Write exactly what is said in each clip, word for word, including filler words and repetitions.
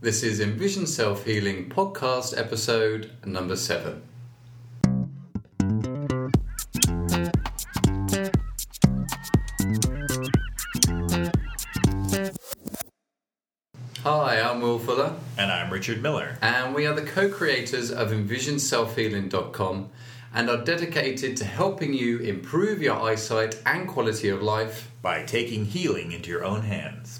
This is Envision Self-Healing podcast episode number seven. Hi, I'm Will Fuller. And I'm Richard Miller. And we are the co-creators of envision self healing dot com and are dedicated to helping you improve your eyesight and quality of life by taking healing into your own hands.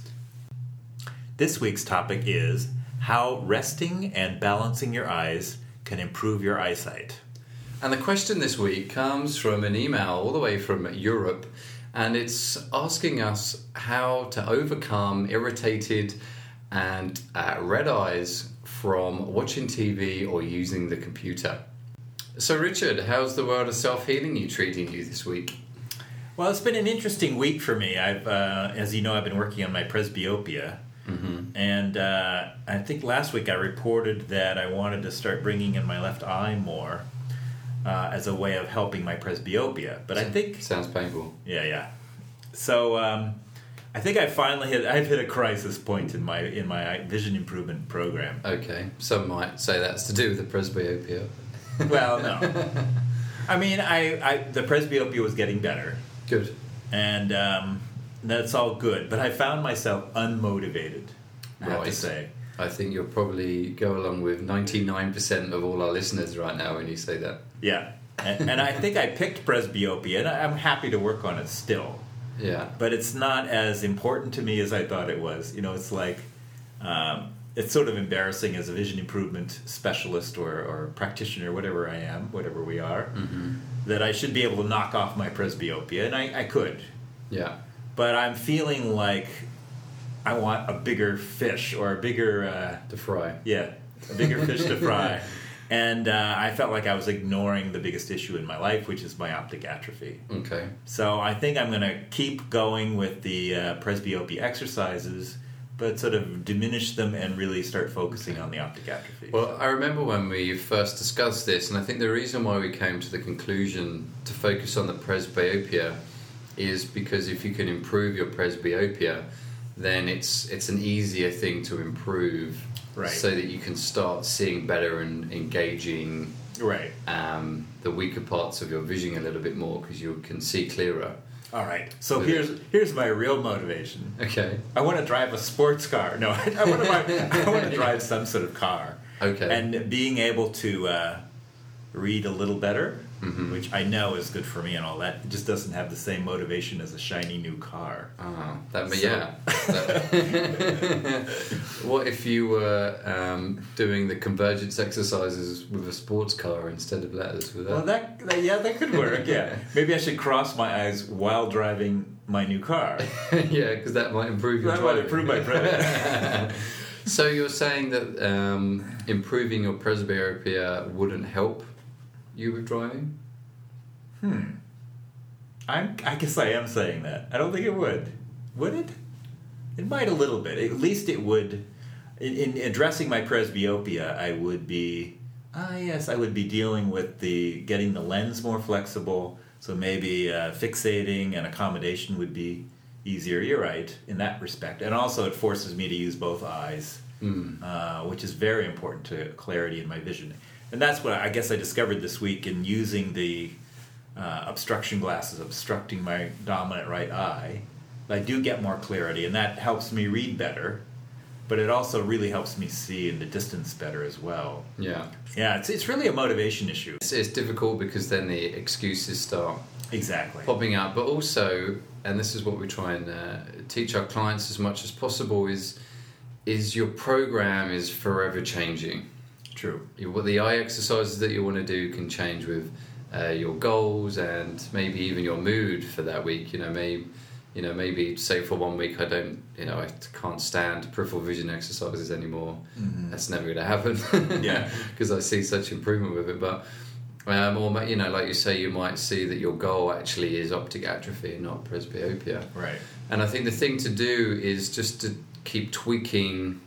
This week's topic is how resting and balancing your eyes can improve your eyesight. And the question this week comes from an email all the way from Europe, and it's asking us how to overcome irritated and uh, red eyes from watching T V or using the computer. So Richard, how's the world of self-healing you treating you this week? Well, it's been an interesting week for me. I've, uh, as you know, I've been working on my presbyopia. Mm-hmm. And uh, I think last week I reported that I wanted to start bringing in my left eye more uh, as a way of helping my presbyopia. But I think... Sounds painful. Yeah, yeah. So um, I think I finally hit... I've hit a crisis point in my in my vision improvement program. Okay. Some might say that's to do with the presbyopia. Well, no. I mean, I, I the presbyopia was getting better. Good. And... Um, That's all good, but I found myself unmotivated, I right. have to say. I think you'll probably go along with ninety-nine percent of all our listeners right now when you say that. Yeah, and, and I think I picked presbyopia, and I'm happy to work on it still. Yeah. But it's not as important to me as I thought it was. You know, it's like, um, it's sort of embarrassing as a vision improvement specialist or, or practitioner, whatever I am, whatever we are, mm-hmm. that I should be able to knock off my presbyopia, and I, I could. Yeah. But I'm feeling like I want a bigger fish or a bigger... Uh, to fry. Yeah, a bigger fish to fry. And uh, I felt like I was ignoring the biggest issue in my life, which is my optic atrophy. Okay. So I think I'm going to keep going with the uh, presbyopia exercises, but sort of diminish them and really start focusing okay. on the optic atrophy. Well, I remember when we first discussed this, and I think the reason why we came to the conclusion to focus on the presbyopia is because if you can improve your presbyopia, then it's it's an easier thing to improve, right? So that you can start seeing better and engaging, right? Um, the weaker parts of your vision a little bit more because you can see clearer. All right. So here's it. here's my real motivation. Okay. I want to drive a sports car. No, I, I want to drive, I want to drive some sort of car. Okay. And being able to uh, read a little better. Mm-hmm. Which I know is good for me and all that. It just doesn't have the same motivation as a shiny new car. Oh, that, but so. yeah. That, what if you were um, doing the convergence exercises with a sports car instead of letters? With that? Well, that, that yeah, that could work. Yeah, maybe I should cross my eyes while driving my new car. Yeah, because that might improve your. That driving. might improve my driving. So you're saying that um, improving your presbyopia wouldn't help. You were driving? Hmm. I'm, I guess I am saying that. I don't think it would. Would it? It might a little bit. At least it would. In, in addressing my presbyopia, I would be... Ah, yes, I would be dealing with the getting the lens more flexible. So maybe uh, fixating and accommodation would be easier. You're right, in that respect. And also it forces me to use both eyes, mm. uh, which is very important to clarity in my vision. And that's what I guess I discovered this week in using the uh, obstruction glasses, obstructing my dominant right eye. I do get more clarity, and that helps me read better, but it also really helps me see in the distance better as well. Yeah. Yeah, it's it's really a motivation issue. It's, it's difficult because then the excuses start exactly popping up. But also, and this is what we try and uh, teach our clients as much as possible, is is your program is forever changing. True. The eye exercises that you want to do can change with uh, your goals and maybe even your mood for that week. You know, maybe, you know, maybe say for one week I don't, you know, I can't stand peripheral vision exercises anymore. Mm-hmm. That's never going to happen. Yeah, because I see such improvement with it. But um, or you know, like you say, you might see that your goal actually is optic atrophy, not presbyopia. Right. And I think the thing to do is just to keep tweaking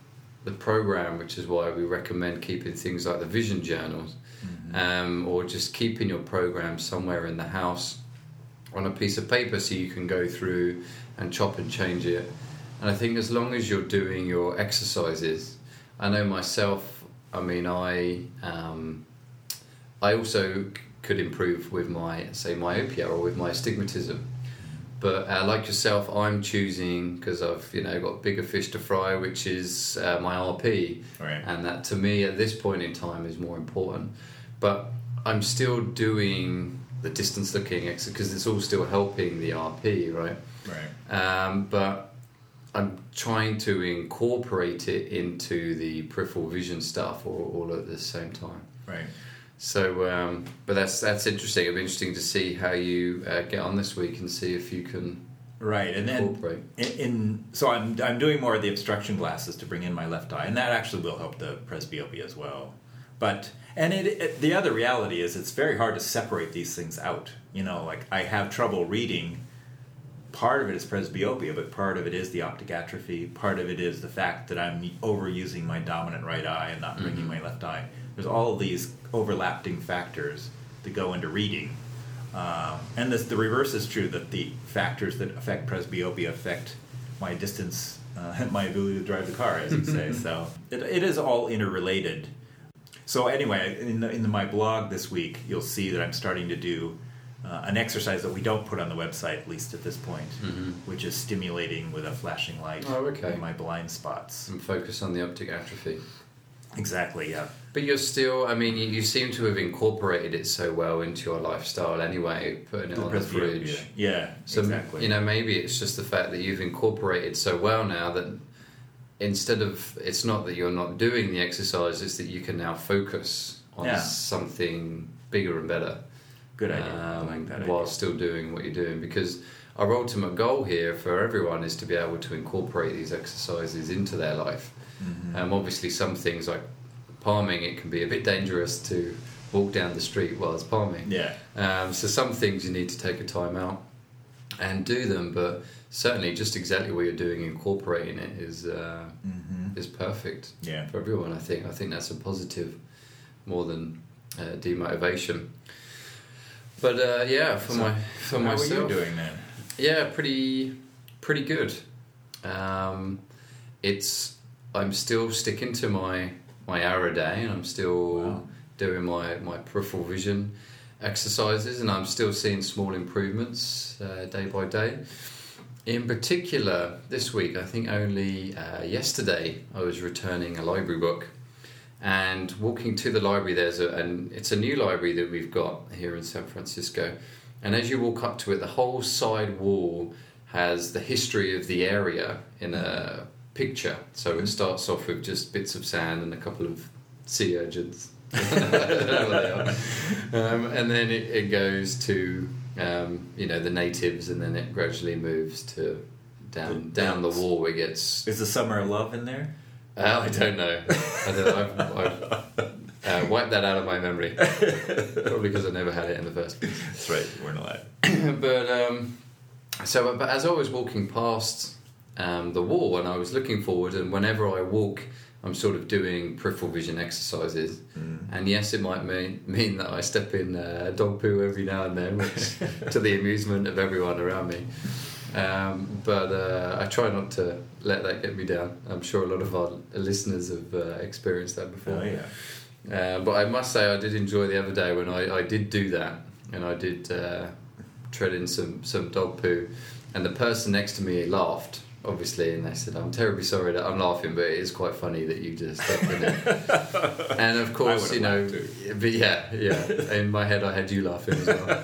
the program, which is why we recommend keeping things like the vision journals, mm-hmm. um, or just keeping your program somewhere in the house on a piece of paper so you can go through and chop and change it. And I think as long as you're doing your exercises, I know myself, I mean, I um, I also c- could improve with my, say, myopia or with my astigmatism. But uh, like yourself, I'm choosing, because I've, you know, got bigger fish to fry, which is uh, my R P. Right. And that, to me, at this point in time, is more important. But I'm still doing the distance looking, because it's all still helping the R P, right? Right. Um, but I'm trying to incorporate it into the peripheral vision stuff all, all at the same time. Right. So, um, but that's that's interesting. It'll be interesting to see how you uh, get on this week and see if you can right. And then incorporate. In, in so I'm I'm doing more of the obstruction glasses to bring in my left eye, and that actually will help the presbyopia as well. But and it, it the other reality is it's very hard to separate these things out. You know, like I have trouble reading. Part of it is presbyopia, but part of it is the optic atrophy. Part of it is the fact that I'm overusing my dominant right eye and not mm-hmm. bringing my left eye. There's all of these overlapping factors that go into reading. Um, and this, the reverse is true, that the factors that affect presbyopia affect my distance uh, and my ability to drive the car, as you say. So it, it is all interrelated. So anyway, in, the, in the, my blog this week, you'll see that I'm starting to do uh, an exercise that we don't put on the website, at least at this point, mm-hmm. which is stimulating with a flashing light oh, okay. in my blind spots. And focus on the optic atrophy. Exactly, yeah. But you're still, I mean, you, you seem to have incorporated it so well into your lifestyle anyway, putting it the on the fridge. Yeah, yeah so, exactly. You know, maybe it's just the fact that you've incorporated so well now that instead of, it's not that you're not doing the exercise, it's that you can now focus on yeah. something bigger and better. Good idea. Um, I like that idea. While still doing what you're doing. Because our ultimate goal here for everyone is to be able to incorporate these exercises into their life. Mm-hmm. Um, obviously some things like palming, it can be a bit dangerous to walk down the street while it's palming. Yeah. Um, so some things you need to take a time out and do them, but certainly just exactly what you're doing, incorporating it is uh, mm-hmm. is perfect yeah. for everyone, I think. I think that's a positive more than uh, demotivation. But uh, yeah, for so, my for so myself. How are you doing then? Yeah, pretty pretty good. Um, it's I'm still sticking to my, my hour a day, and I'm still wow. doing my, my peripheral vision exercises, and I'm still seeing small improvements uh, day by day. In particular, this week, I think only uh, yesterday, I was returning a library book, and walking to the library, there's a and it's a new library that we've got here in San Francisco, and as you walk up to it, the whole side wall has the history of the area in a picture. So it starts off with just bits of sand and a couple of sea urchins. I don't know what they are. Um, and then it, it goes to um, you know the natives, and then it gradually moves to down the, down the wall where it gets. Is the summer of love in there? Uh, I don't know. I don't know. I've, I've uh, wiped that out of my memory. Probably because I never had it in the first place. That's right. You weren't allowed. but um, so, but as I was walking past. Um, the wall, and I was looking forward, and whenever I walk I'm sort of doing peripheral vision exercises mm. and yes, it might mean, mean that I step in uh, dog poo every now and then, which to the amusement of everyone around me, um, but uh, I try not to let that get me down. I'm sure a lot of our listeners have uh, experienced that before. Oh, yeah. uh, but I must say I did enjoy the other day when I, I did do that, and I did uh, tread in some, some dog poo, and the person next to me laughed, obviously, and they said, "I'm terribly sorry that I'm laughing, but it is quite funny that you just stepped in it." And of course, you know, but yeah, yeah. In my head, I had you laughing as well.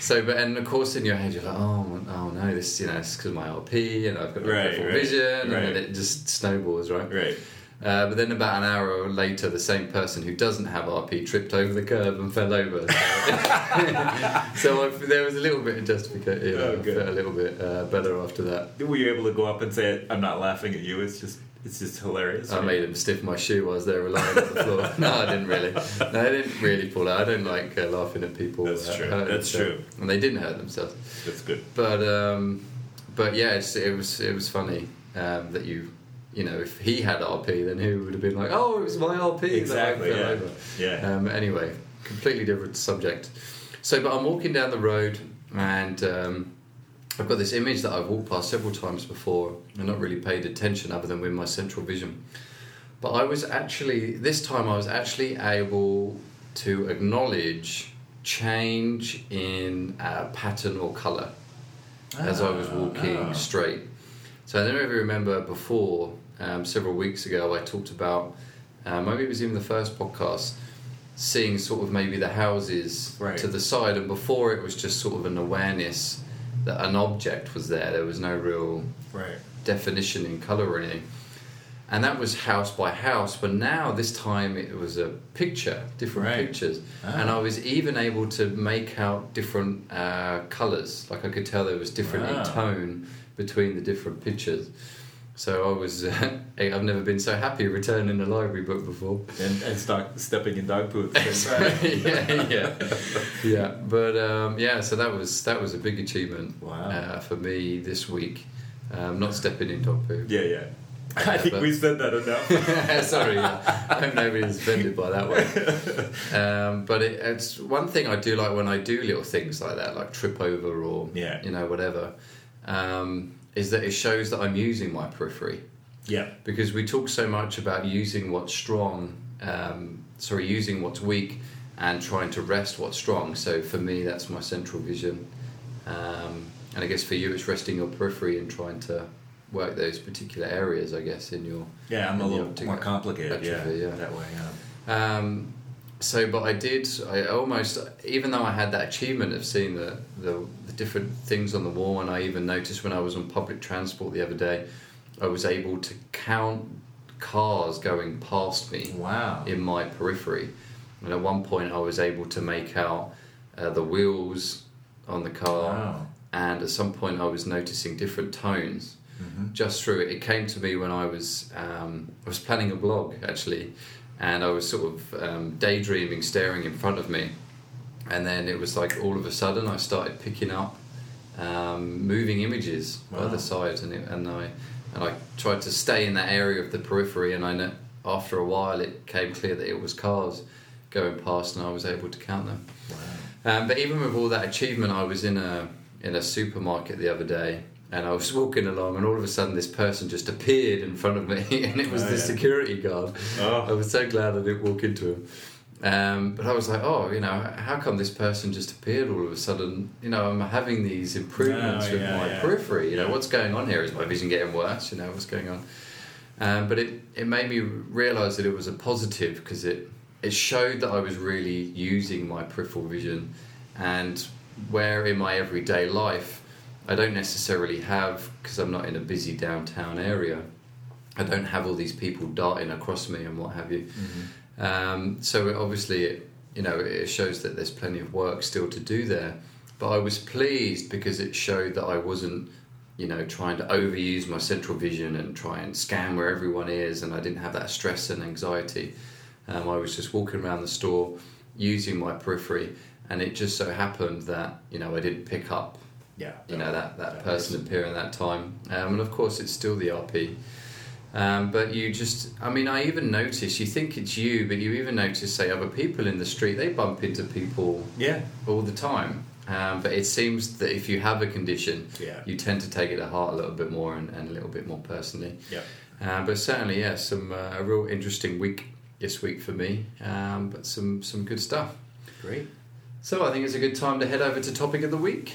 So, but and of course, in your head, you're like, "Oh, oh no, this, you know, it's because of my R P, and I've got right, peripheral right, vision," right. and then it just snowballs, right? Right. Uh, but then about an hour later, the same person who doesn't have R P tripped over the curb and fell over. So, so I, there was a little bit of justification. You know, oh, I felt a little bit uh, better after that. Were you able to go up and say, "I'm not laughing at you, it's just it's just hilarious"? I made him stiff my shoe while I was there lying on the floor. No, I didn't really. No, I didn't really pull out. I don't like uh, laughing at people. That's uh, true. That's so, true. And they didn't hurt themselves. That's good. But, um, but yeah, it's, it was it was funny um, that you... You know, if he had R P, then he would have been like, "Oh, it was my R P." Exactly. Yeah. Over. Yeah. Um, anyway, completely different subject. So, but I'm walking down the road, and um, I've got this image that I've walked past several times before, and not really paid attention other than with my central vision. But I was actually, this time I was actually able to acknowledge change in uh, pattern or colour oh, as I was walking oh. straight. So I don't know if you remember before, um, several weeks ago, I talked about, uh, maybe it was even the first podcast, seeing sort of maybe the houses right. to the side, and before it was just sort of an awareness that an object was there. There was no real right. definition in colour or anything. And that was house by house, but now this time it was a picture, different right. pictures. Oh. And I was even able to make out different uh, colours. Like I could tell there was different wow. in tone between the different pictures. So I was, uh, I've never been so happy returning a library book before. And, and start stepping in dog poo at the same time. yeah, yeah. yeah. But um, yeah, so that was, that was a big achievement wow. uh, for me this week. Um, not stepping in dog poo. Yeah, yeah. I yeah, think but... we said that enough. Sorry, yeah. I hope nobody's offended by that one. Um, but it, it's one thing I do like when I do little things like that, like trip over or yeah. you know whatever, um, is that it shows that I'm using my periphery. Yeah. Because we talk so much about using what's strong, um, sorry, using what's weak, and trying to rest what's strong. So for me, that's my central vision, um, and I guess for you, it's resting your periphery and trying to work those particular areas, I guess, in your... Yeah, I'm a little more complicated, atrophy, yeah, yeah, that way, yeah. Um, so, but I did, I almost, even though I had that achievement of seeing the, the, the different things on the wall, and I even noticed when I was on public transport the other day, I was able to count cars going past me wow. in my periphery. And at one point I was able to make out uh, the wheels on the car, wow. and at some point I was noticing different tones. Mm-hmm. Just through it. It came to me when I was um, I was planning a blog, actually, and I was sort of um, daydreaming, staring in front of me, and then it was like all of a sudden I started picking up um, moving images wow. by the side, and it, and I and I tried to stay in that area of the periphery, and I know, after a while it came clear that it was cars going past, and I was able to count them. Wow. Um, but even with all that achievement, I was in a in a supermarket the other day. And I was walking along, and all of a sudden this person just appeared in front of me, and it was oh, the yeah. security guard. Oh. I was so glad I didn't walk into him. Um, but I was like, oh, you know, how come this person just appeared all of a sudden? You know, I'm having these improvements oh, with yeah, my yeah. periphery. You know, yeah. what's going on here? Is my vision getting worse? You know, what's going on? Um, but it, it made me realise that it was a positive, because it, it showed that I was really using my peripheral vision, and where in my everyday life, I don't necessarily have, because I'm not in a busy downtown area, I don't have all these people darting across me and what have you. Mm-hmm. Um, so it obviously, it, you know, it shows that there's plenty of work still to do there. But I was pleased because it showed that I wasn't, you know, trying to overuse my central vision and try and scan where everyone is, and I didn't have that stress and anxiety. Um, I was just walking around the store using my periphery, and it just so happened that, you know, I didn't pick up Yeah, you know, that, that, that person appearing at that time. Um, and, of course, it's still the R P. Um, but you just... I mean, I even notice, you think it's you, but you even notice, say, other people in the street, they bump into people yeah. all the time. Um, but it seems that if you have a condition, yeah. you tend to take it to heart a little bit more and, and a little bit more personally. Yeah. Um, but certainly, yeah, some uh, a real interesting week this week for me. Um, but some, some good stuff. Great. So I think it's a good time to head over to Topic of the Week.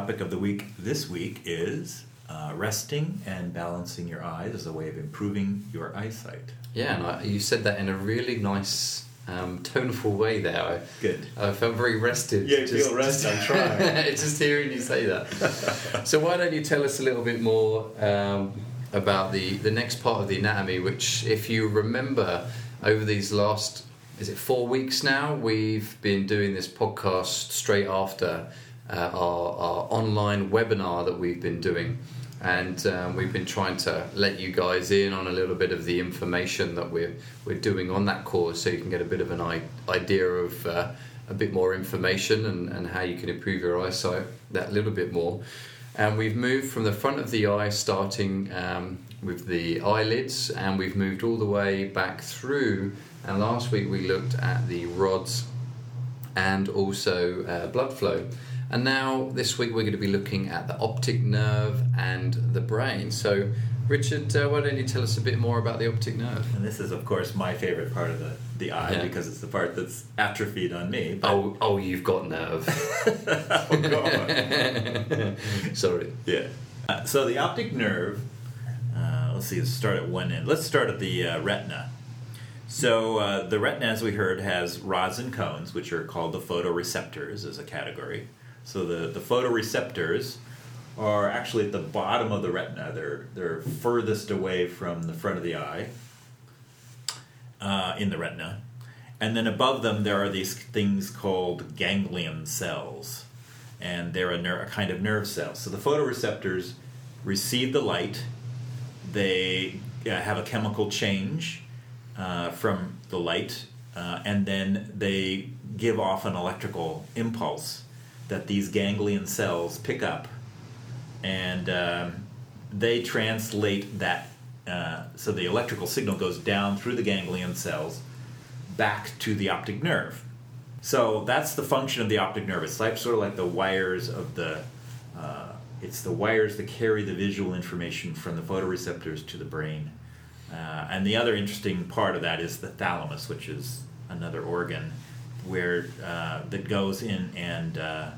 Topic of the week this week is uh, resting and balancing your eyes as a way of improving your eyesight. Yeah, and I, you said that in a really nice, um, toneful way there. I, Good. I felt very rested. Yeah, you just, feel rested. I'm trying. Just hearing you say that. So why don't you tell us a little bit more um, about the, the next part of the anatomy, which, if you remember, over these last, is it four weeks now, we've been doing this podcast straight after Uh, our, our online webinar that we've been doing, and um, we've been trying to let you guys in on a little bit of the information that we're we're doing on that course, so you can get a bit of an I- idea of uh, a bit more information and, and how you can improve your eyesight that little bit more. And we've moved from the front of the eye, starting um, with the eyelids, and we've moved all the way back through, and last week we looked at the rods and also uh, blood flow. And now this week we're going to be looking at the optic nerve and the brain. So Richard, uh, why don't you tell us a bit more about the optic nerve? And this is, of course, my favourite part of the, the eye, yeah. because it's the part that's atrophied on me. But... Oh, oh, you've got nerve. oh, God. Sorry. Yeah. Uh, so the optic nerve, uh, let's see, let's start at one end. Let's start at the uh, retina. So uh, the retina, as we heard, has rods and cones, which are called the photoreceptors as a category. So the, the photoreceptors are actually at the bottom of the retina. They're they're furthest away from the front of the eye uh, in the retina. And then above them there are these things called ganglion cells. And they're a, ner- a kind of nerve cell. So the photoreceptors receive the light. They uh, have a chemical change uh, from the light. Uh, and then they give off an electrical impulse that these ganglion cells pick up. And um, they translate that, uh, so the electrical signal goes down through the ganglion cells back to the optic nerve. So that's the function of the optic nerve. It's like sort of like the wires of the, uh, it's the wires that carry the visual information from the photoreceptors to the brain. Uh, and the other interesting part of that is the thalamus, which is another organ where uh, that goes in and uh,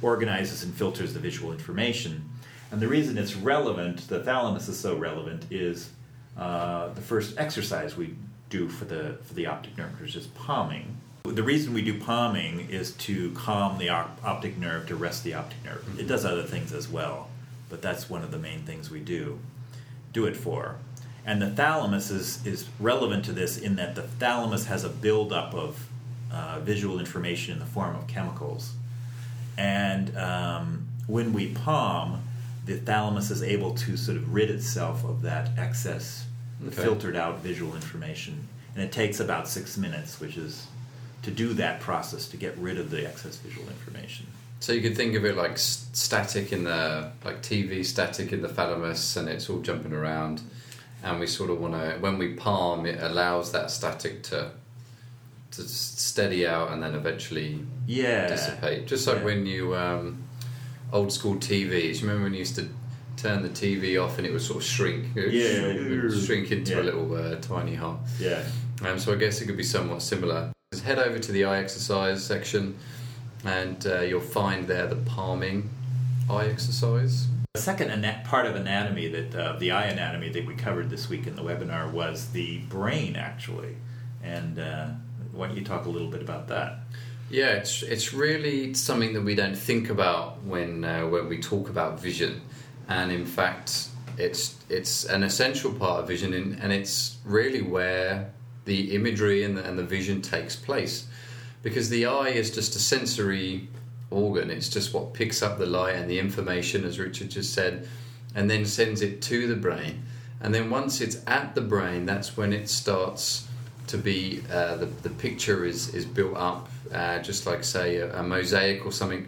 organizes and filters the visual information. And the reason it's relevant, the thalamus is so relevant, is uh, the first exercise we do for the for the optic nerve, which is palming. The reason we do palming is to calm the op- optic nerve, to rest the optic nerve. Mm-hmm. It does other things as well, but that's one of the main things we do do it for. And the thalamus is, is relevant to this in that the thalamus has a buildup of uh, visual information in the form of chemicals. And um, when we palm, the thalamus is able to sort of rid itself of that excess, okay. filtered out visual information. And it takes about six minutes, which is to do that process, to get rid of the excess visual information. So you could think of it like st- static in the, like T V static in the thalamus, and it's all jumping around. And we sort of want to, when we palm, it allows that static to to steady out and then eventually yeah. dissipate. Just like yeah. when you... Um, old school T Vs. Remember when you used to turn the T V off and it would sort of shrink, it would yeah. shrink, it would shrink into yeah. a little uh, tiny hole. Yeah. Um, so I guess it could be somewhat similar. Just head over to the eye exercise section, and uh, you'll find there the palming eye exercise. The second ana- part of anatomy that uh, the eye anatomy that we covered this week in the webinar was the brain, actually, and uh, why don't you talk a little bit about that? Yeah, it's it's really something that we don't think about when uh, when we talk about vision, and in fact, it's it's an essential part of vision, in, and it's really where the imagery and the, and the vision takes place, because the eye is just a sensory organ. It's just what picks up the light and the information, as Richard just said, and then sends it to the brain, and then once it's at the brain, that's when it starts to be uh, the the picture is is built up. Uh, just like, say, a, a mosaic or something,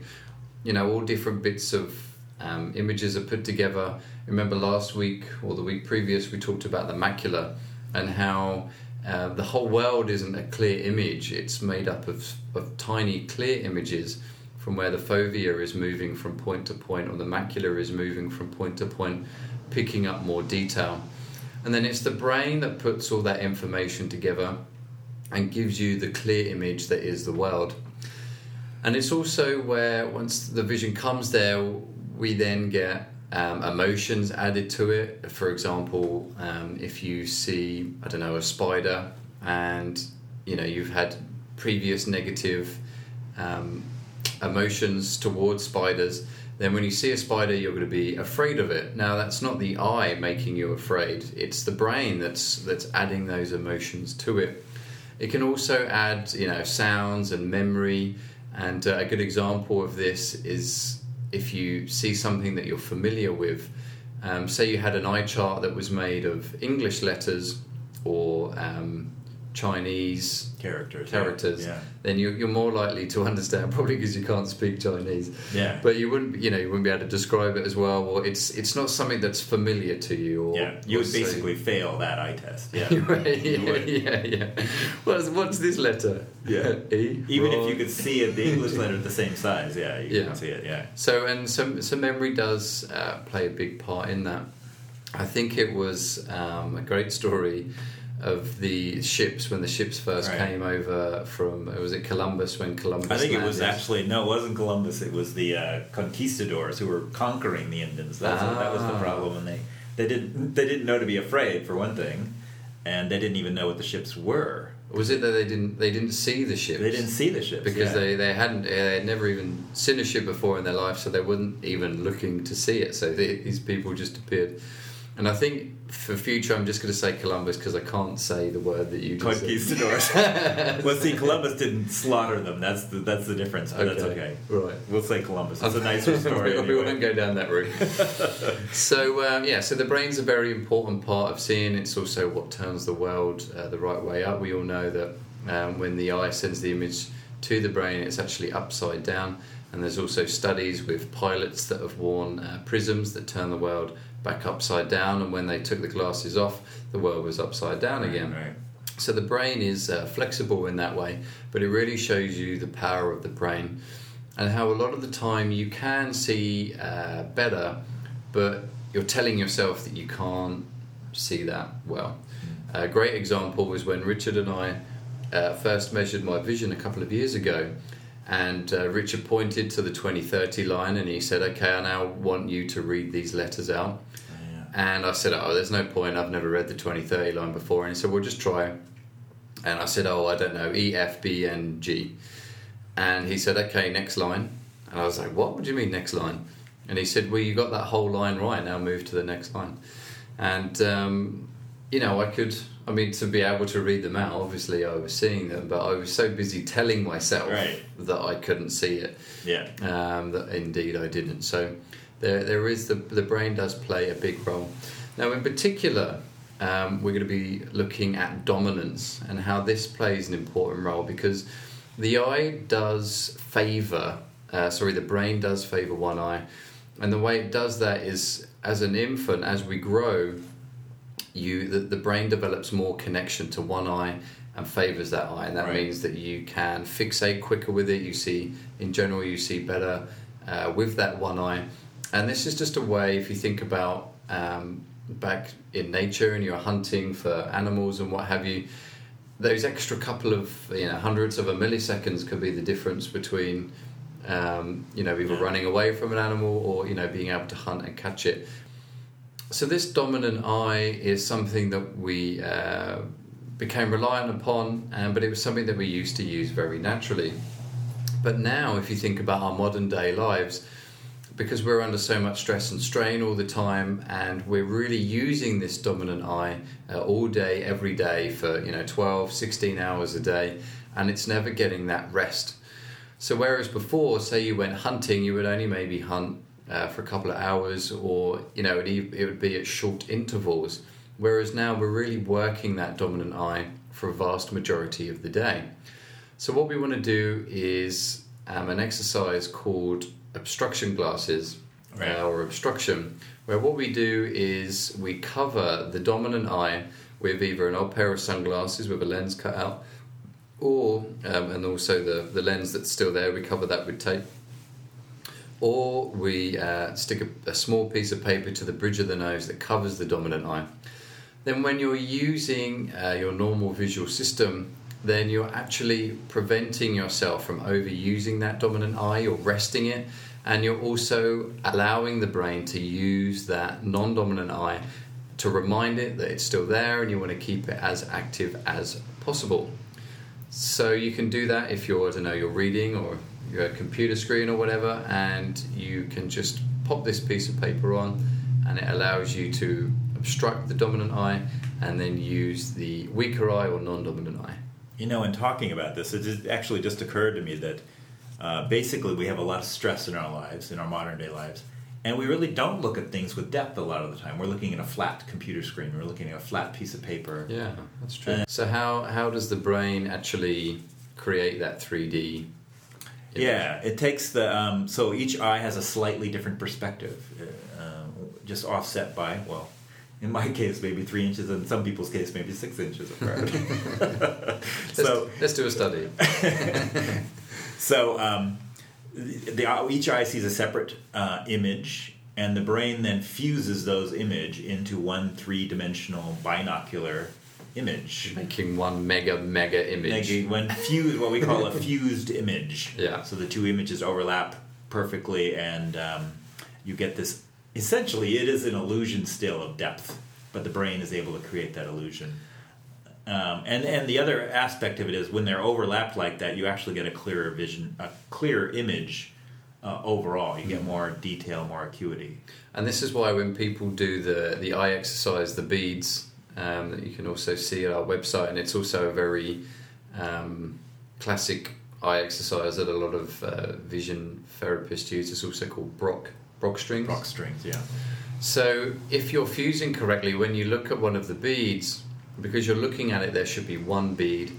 you know, all different bits of um, images are put together. Remember last week or the week previous, we talked about the macula and how uh, the whole world isn't a clear image. It's made up of, of tiny clear images from where the fovea is moving from point to point or the macula is moving from point to point, picking up more detail. And then it's the brain that puts all that information together and gives you the clear image that is the world. And it's also where, once the vision comes there, we then get um, emotions added to it. For example, um, if you see, I don't know, a spider, and you know you've had previous negative um, emotions towards spiders, then when you see a spider, you're going to be afraid of it. Now, that's not the eye making you afraid. It's the brain that's that's adding those emotions to it. It can also add, you know, sounds and memory. And uh, a good example of this is if you see something that you're familiar with. Um, say you had an eye chart that was made of English letters or um, Chinese characters, characters yeah. then you, you're more likely to understand, probably because you can't speak Chinese. Yeah. But you wouldn't, you know, you wouldn't be able to describe it as well, or it's it's not something that's familiar to you. Or, yeah, you would basically so. fail that eye test. Yeah, right, yeah, yeah, yeah. What's, what's this letter? Yeah, E. Even wrong. If you could see it, the English letter at the same size, yeah, you yeah. can see it. Yeah. So and so, so memory does uh, play a big part in that. I think it was um, a great story of the ships when the ships first right. came over from was it Columbus when Columbus I think landed? It was actually no it wasn't Columbus it was the uh, conquistadors who were conquering the Indians. That's ah. what, that was the problem, and they they didn't they didn't know to be afraid, for one thing, and they didn't even know what the ships were. Was it that they didn't they didn't see the ships? They didn't see the ships because yeah. they they hadn't they had never even seen a ship before in their life, so they weren't even looking to see it. So they, these people just appeared. And I think for future, I'm just going to say Columbus because I can't say the word that you just Conquistadors. said. Well, see, Columbus didn't slaughter them. That's the, that's the difference, but okay. that's okay. Right. We'll say Columbus. It's a nicer story. we, anyway. we won't go down that route. so, um, yeah, so the brain's a very important part of seeing. It's also what turns the world uh, the right way up. We all know that um, when the eye sends the image to the brain, it's actually upside down. And there's also studies with pilots that have worn uh, prisms that turn the world back upside down, and when they took the glasses off, the world was upside down again. Right, right. So the brain is uh, flexible in that way, but it really shows you the power of the brain and how a lot of the time you can see uh, better, but you're telling yourself that you can't see that well. Mm. A great example was when Richard and I uh, first measured my vision a couple of years ago. And uh, Richard pointed to the twenty thirty line and he said, okay, I now want you to read these letters out. Yeah. And I said, oh, there's no point. I've never read the twenty thirty line before. And he said, well, just try. And I said, oh, I don't know, E, F, B, N, G. And he said, okay, next line. And I was like, what? What do you mean next line? And he said, well, you got that whole line right. Now move to the next line. And, um, you know, I could... I mean, to be able to read them out, obviously I was seeing them, but I was so busy telling myself right. that I couldn't see it. Yeah. Um, that indeed I didn't. So there, there is the the brain does play a big role. Now, in particular, um, we're going to be looking at dominance and how this plays an important role, because the eye does favour, uh, sorry, the brain does favour one eye. And the way it does that is, as an infant, as we grow... You the, the brain develops more connection to one eye and favours that eye, and that right. means that you can fixate quicker with it. You see, in general, you see better uh, with that one eye, and this is just a way. If you think about um, back in nature and you're hunting for animals and what have you, those extra couple of you know hundreds of a milliseconds could be the difference between um, you know either yeah. running away from an animal or you know being able to hunt and catch it. So this dominant eye is something that we uh, became reliant upon, um, but it was something that we used to use very naturally. But now, if you think about our modern day lives, because we're under so much stress and strain all the time, and we're really using this dominant eye uh, all day, every day for you know twelve, sixteen hours a day, and it's never getting that rest. So whereas before, say you went hunting, you would only maybe hunt Uh, for a couple of hours, or you know, it, it would be at short intervals. Whereas now we're really working that dominant eye for a vast majority of the day. So what we want to do is um, an exercise called obstruction glasses, right. uh, or obstruction, where what we do is we cover the dominant eye with either an old pair of sunglasses with a lens cut out, or um, and also the the lens that's still there, we cover that with tape. Or we uh, stick a, a small piece of paper to the bridge of the nose that covers the dominant eye. Then when you're using uh, your normal visual system, then you're actually preventing yourself from overusing that dominant eye or resting it, and you're also allowing the brain to use that non-dominant eye to remind it that it's still there, and you want to keep it as active as possible. So you can do that if you're, I don't know, you're reading or your computer screen or whatever, and you can just pop this piece of paper on, and it allows you to obstruct the dominant eye and then use the weaker eye or non-dominant eye. You know, in talking about this, it actually just occurred to me that uh, basically we have a lot of stress in our lives, in our modern day lives, And we really don't look at things with depth a lot of the time. We're looking at a flat computer screen. We're looking at a flat piece of paper. Yeah, that's true. And so how, how does the brain actually create that three D image? Yeah, it takes the... Um, so each eye has a slightly different perspective, uh, just offset by, well, in my case, maybe three inches. In some people's case, maybe six inches apart. so let's, let's do a study. so... Um, The, each eye sees a separate uh, image, and the brain then fuses those image into one three-dimensional binocular image. Making one mega, mega image. Making one fused, what we call a fused image. Yeah. So the two images overlap perfectly, and um, you get this... Essentially, it is an illusion still of depth, but the brain is able to create that illusion. Um, and, and the other aspect of it is when they're overlapped like that, you actually get a clearer vision, a clearer image uh, overall. You get more detail, more acuity. And this is why when people do the, the eye exercise, the beads, um, that you can also see at our website, and it's also a very um, classic eye exercise that a lot of uh, vision therapists use. It's also called Brock, Brock strings. Brock strings, yeah. So if you're fusing correctly, when you look at one of the beads... Because you're looking at it, there should be one bead,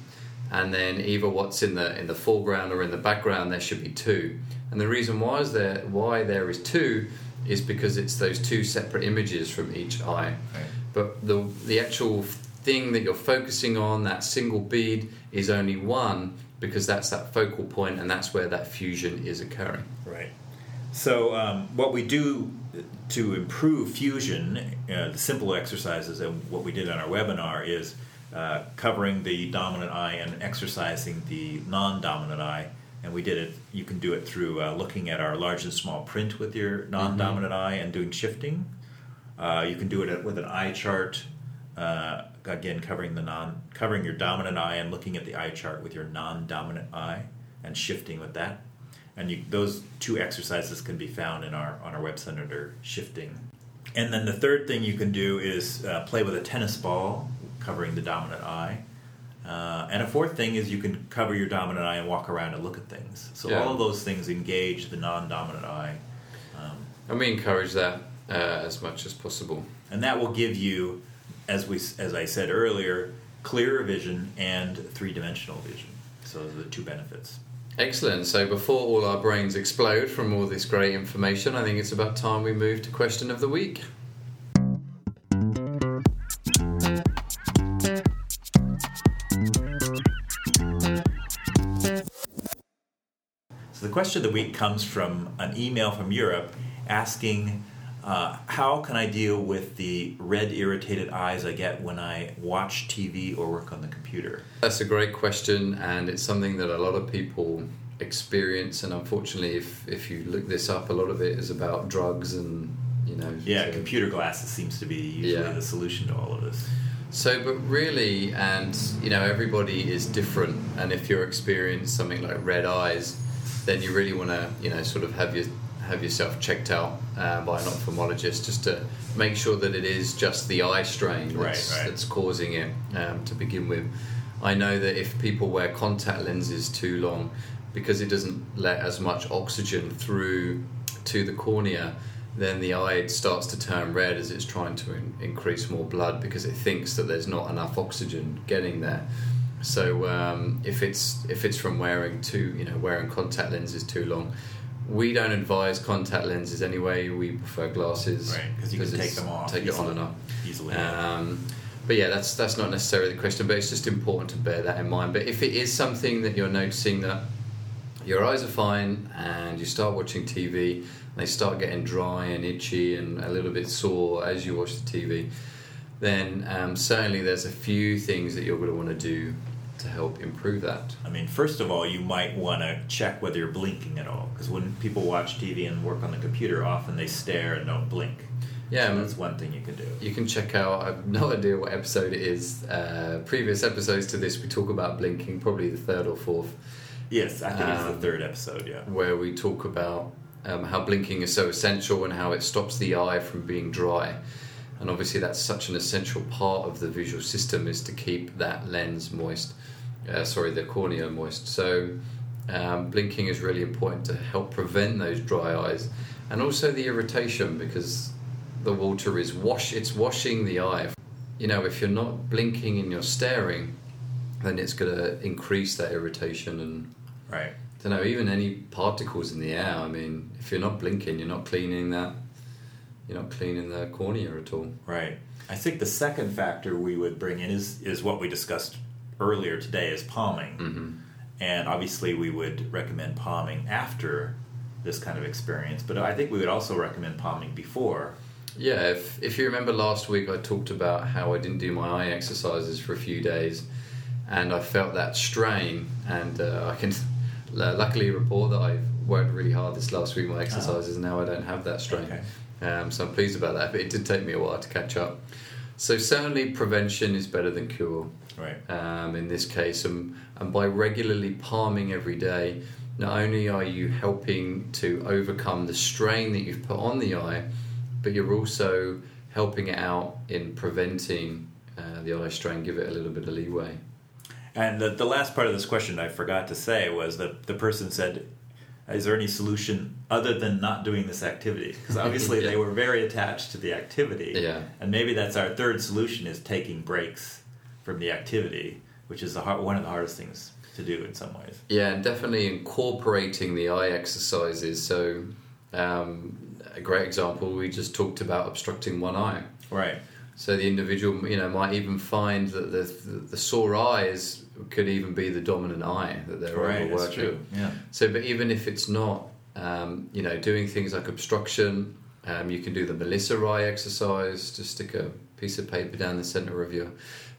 and then either what's in the in the foreground or in the background, there should be two. And the reason why is there why there is two is because it's those two separate images from each eye. Right. But the the actual thing that you're focusing on, that single bead, is only one because that's that focal point, and that's where that fusion is occurring. Right. So um, what we do to improve fusion, uh, the simple exercises, and what we did on our webinar is uh, covering the dominant eye and exercising the non-dominant eye. And we did it. You can do it through uh, looking at our large and small print with your non-dominant mm-hmm. eye and doing shifting. Uh, you can do it with an eye chart. Uh, again, covering the non covering your dominant eye and looking at the eye chart with your non-dominant eye and shifting with that. And you, those two exercises can be found in our on our website under shifting. And then the third thing you can do is uh, play with a tennis ball, covering the dominant eye. Uh, and a fourth thing is you can cover your dominant eye and walk around and look at things. So yeah. all of those things engage the non-dominant eye. Um, and we encourage that uh, as much as possible. And that will give you, as we as I said earlier, clearer vision and three-dimensional vision. So those are the two benefits. Excellent. So before all our brains explode from all this great information, I think it's about time we move to question of the week. So the question of the week comes from an email from Europe asking, uh, how can I deal with the red irritated eyes I get when I watch T V or work on the computer? That's a great question, and it's something that a lot of people experience, and unfortunately if, if you look this up, a lot of it is about drugs and, you know... Yeah, so computer glasses seems to be usually yeah. the solution to all of this. So, but really, and, you know, everybody is different, and if you're experiencing something like red eyes, then you really want to, you know, sort of have your... have yourself checked out uh, by an ophthalmologist just to make sure that it is just the eye strain that's, right, right. that's causing it um, to begin with. I know that if people wear contact lenses too long, because it doesn't let as much oxygen through to the cornea, then the eye starts to turn red as it's trying to in- increase more blood because it thinks that there's not enough oxygen getting there. So um, if it's if it's from wearing too you know wearing contact lenses too long. We don't advise contact lenses anyway. We prefer glasses. Right, because you can take them off. Take easily, it on and off. Easily. Um, but yeah, that's that's not necessarily the question, but it's just important to bear that in mind. But if it is something that you're noticing that your eyes are fine and you start watching T V and they start getting dry and itchy and a little bit sore as you watch the T V, then um, certainly there's a few things that you're going to want to do to help improve that. I mean, first of all, you might want to check whether you're blinking at all, because when people watch T V and work on the computer, often they stare and don't blink. Yeah, so that's one thing you can do. You can check out, I have no idea what episode it is, uh, previous episodes to this we talk about blinking, probably the third or fourth. Yes, I think um, it's the third episode, yeah. Where we talk about um, how blinking is so essential and how it stops the eye from being dry. And obviously that's such an essential part of the visual system, is to keep that lens moist, uh, sorry, the cornea moist. So Um, blinking is really important to help prevent those dry eyes, and also the irritation, because the water is wash it's washing the eye. You know, if you're not blinking and you're staring, then it's going to increase that irritation. And right, I don't know, even any particles in the air. I mean, if you're not blinking, you're not cleaning that. You're not cleaning the cornea at all. Right. I think the second factor we would bring in is is what we discussed earlier today, is palming. Mm-hmm. And obviously we would recommend palming after this kind of experience, but I think we would also recommend palming before. Yeah, if if you remember last week, I talked about how I didn't do my eye exercises for a few days, and I felt that strain, and uh, I can luckily report that I worked really hard this last week, my exercises, and now I don't have that strain. Okay. Um, so I'm pleased about that, but it did take me a while to catch up. So certainly prevention is better than cure. Right. Um, in this case, and, and by regularly palming every day, not only are you helping to overcome the strain that you've put on the eye, but you're also helping it out in preventing uh, the eye strain, give it a little bit of leeway. And the, the last part of this question I forgot to say was that the person said, is there any solution other than not doing this activity? Because obviously yeah. They were very attached to the activity. Yeah. And maybe that's our third solution, is taking breaks from the activity, which is the hard, one of the hardest things to do in some ways. Yeah, and definitely incorporating the eye exercises. So um, a great example, we just talked about obstructing one eye. Right. So the individual, you know, might even find that the the, the sore eye is, could even be the dominant eye that they're right, overworking. That's true. Yeah. So, but even if it's not, um, you know, doing things like obstruction, um, you can do the Melissa eye exercise, just stick a piece of paper down the center of your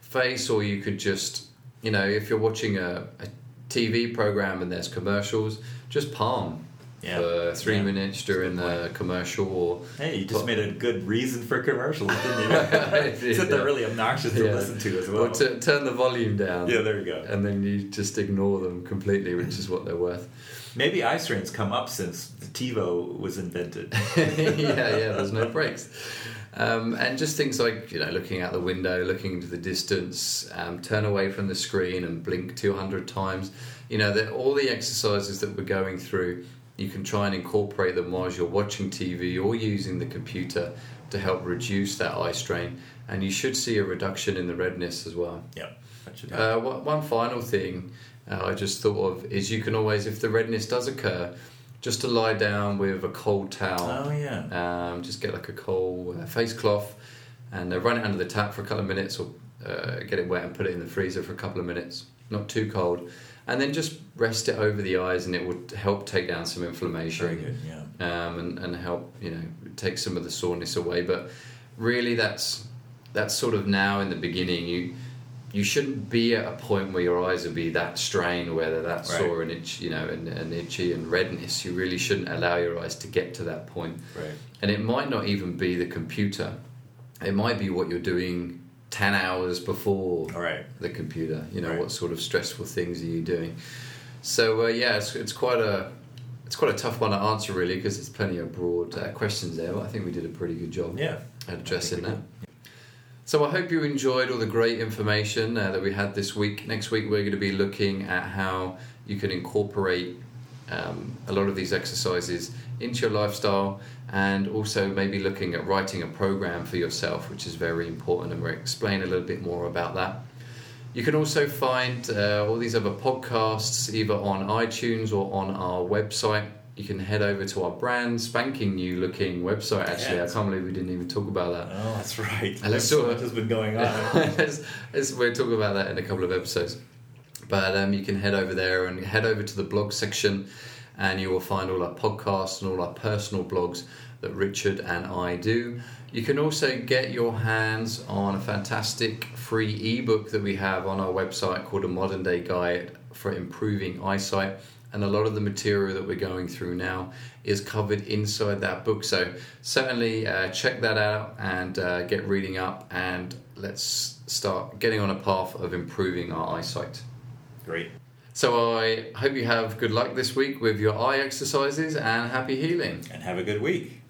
face, or you could just, you know, if you're watching a, a T V program and there's commercials, just palm. Yeah. For three yeah. minutes during the point. commercial. Or hey, you just pop- made a good reason for commercials, didn't you? It's something yeah. really obnoxious to yeah. listen to as well. Or t- turn the volume down. Yeah, there you go. And then you just ignore them completely, which is what they're worth. Maybe eye strains come up since the TiVo was invented. yeah, yeah, there's no breaks. Um, and just things like, you know, looking out the window, looking into the distance, um, turn away from the screen and blink two hundred times. You know, that all the exercises that we're going through, you can try and incorporate them while you're watching T V or using the computer to help reduce that eye strain. And you should see a reduction in the redness as well. Yeah, that should happen. Uh, one final thing uh, I just thought of is you can always, if the redness does occur, just to lie down with a cold towel. Oh, yeah. Um, just get like a cold uh, face cloth and uh, run it under the tap for a couple of minutes, or uh, get it wet and put it in the freezer for a couple of minutes. Not too cold. And then just rest it over the eyes, and it will help take down some inflammation. Very good, yeah. Um, and, and help, you know, take some of the soreness away. But really, that's that's sort of now in the beginning. You you shouldn't be at a point where your eyes will be that strained, where they're that right. sore and itch, you know, and, and itchy and redness. You really shouldn't allow your eyes to get to that point. Right. And it might not even be the computer. It might be what you're doing ten hours before right. the computer. You know, right. what sort of stressful things are you doing? So uh, yeah, it's, it's quite a it's quite a tough one to answer, really, because it's plenty of broad uh, questions there. But I think we did a pretty good job yeah. at addressing that. So I hope you enjoyed all the great information uh, that we had this week. Next week we're going to be looking at how you can incorporate um, a lot of these exercises into your lifestyle, and also maybe looking at writing a program for yourself, which is very important, and we'll explain a little bit more about that. You can also find uh, all these other podcasts either on iTunes or on our website. You can head over to our brand spanking new looking website, actually. Yeah, I can't believe we didn't even talk about that. Oh, that's right. And that's what has been going on. it's, it's, we'll talk about that in a couple of episodes. But um, you can head over there and head over to the blog section, and you will find all our podcasts and all our personal blogs that Richard and I do. You can also get your hands on a fantastic free ebook that we have on our website called A Modern Day Guide for Improving Eyesight. And a lot of the material that we're going through now is covered inside that book. So certainly uh, check that out and uh, get reading up, and let's start getting on a path of improving our eyesight. Great. So I hope you have good luck this week with your eye exercises, and happy healing. And have a good week.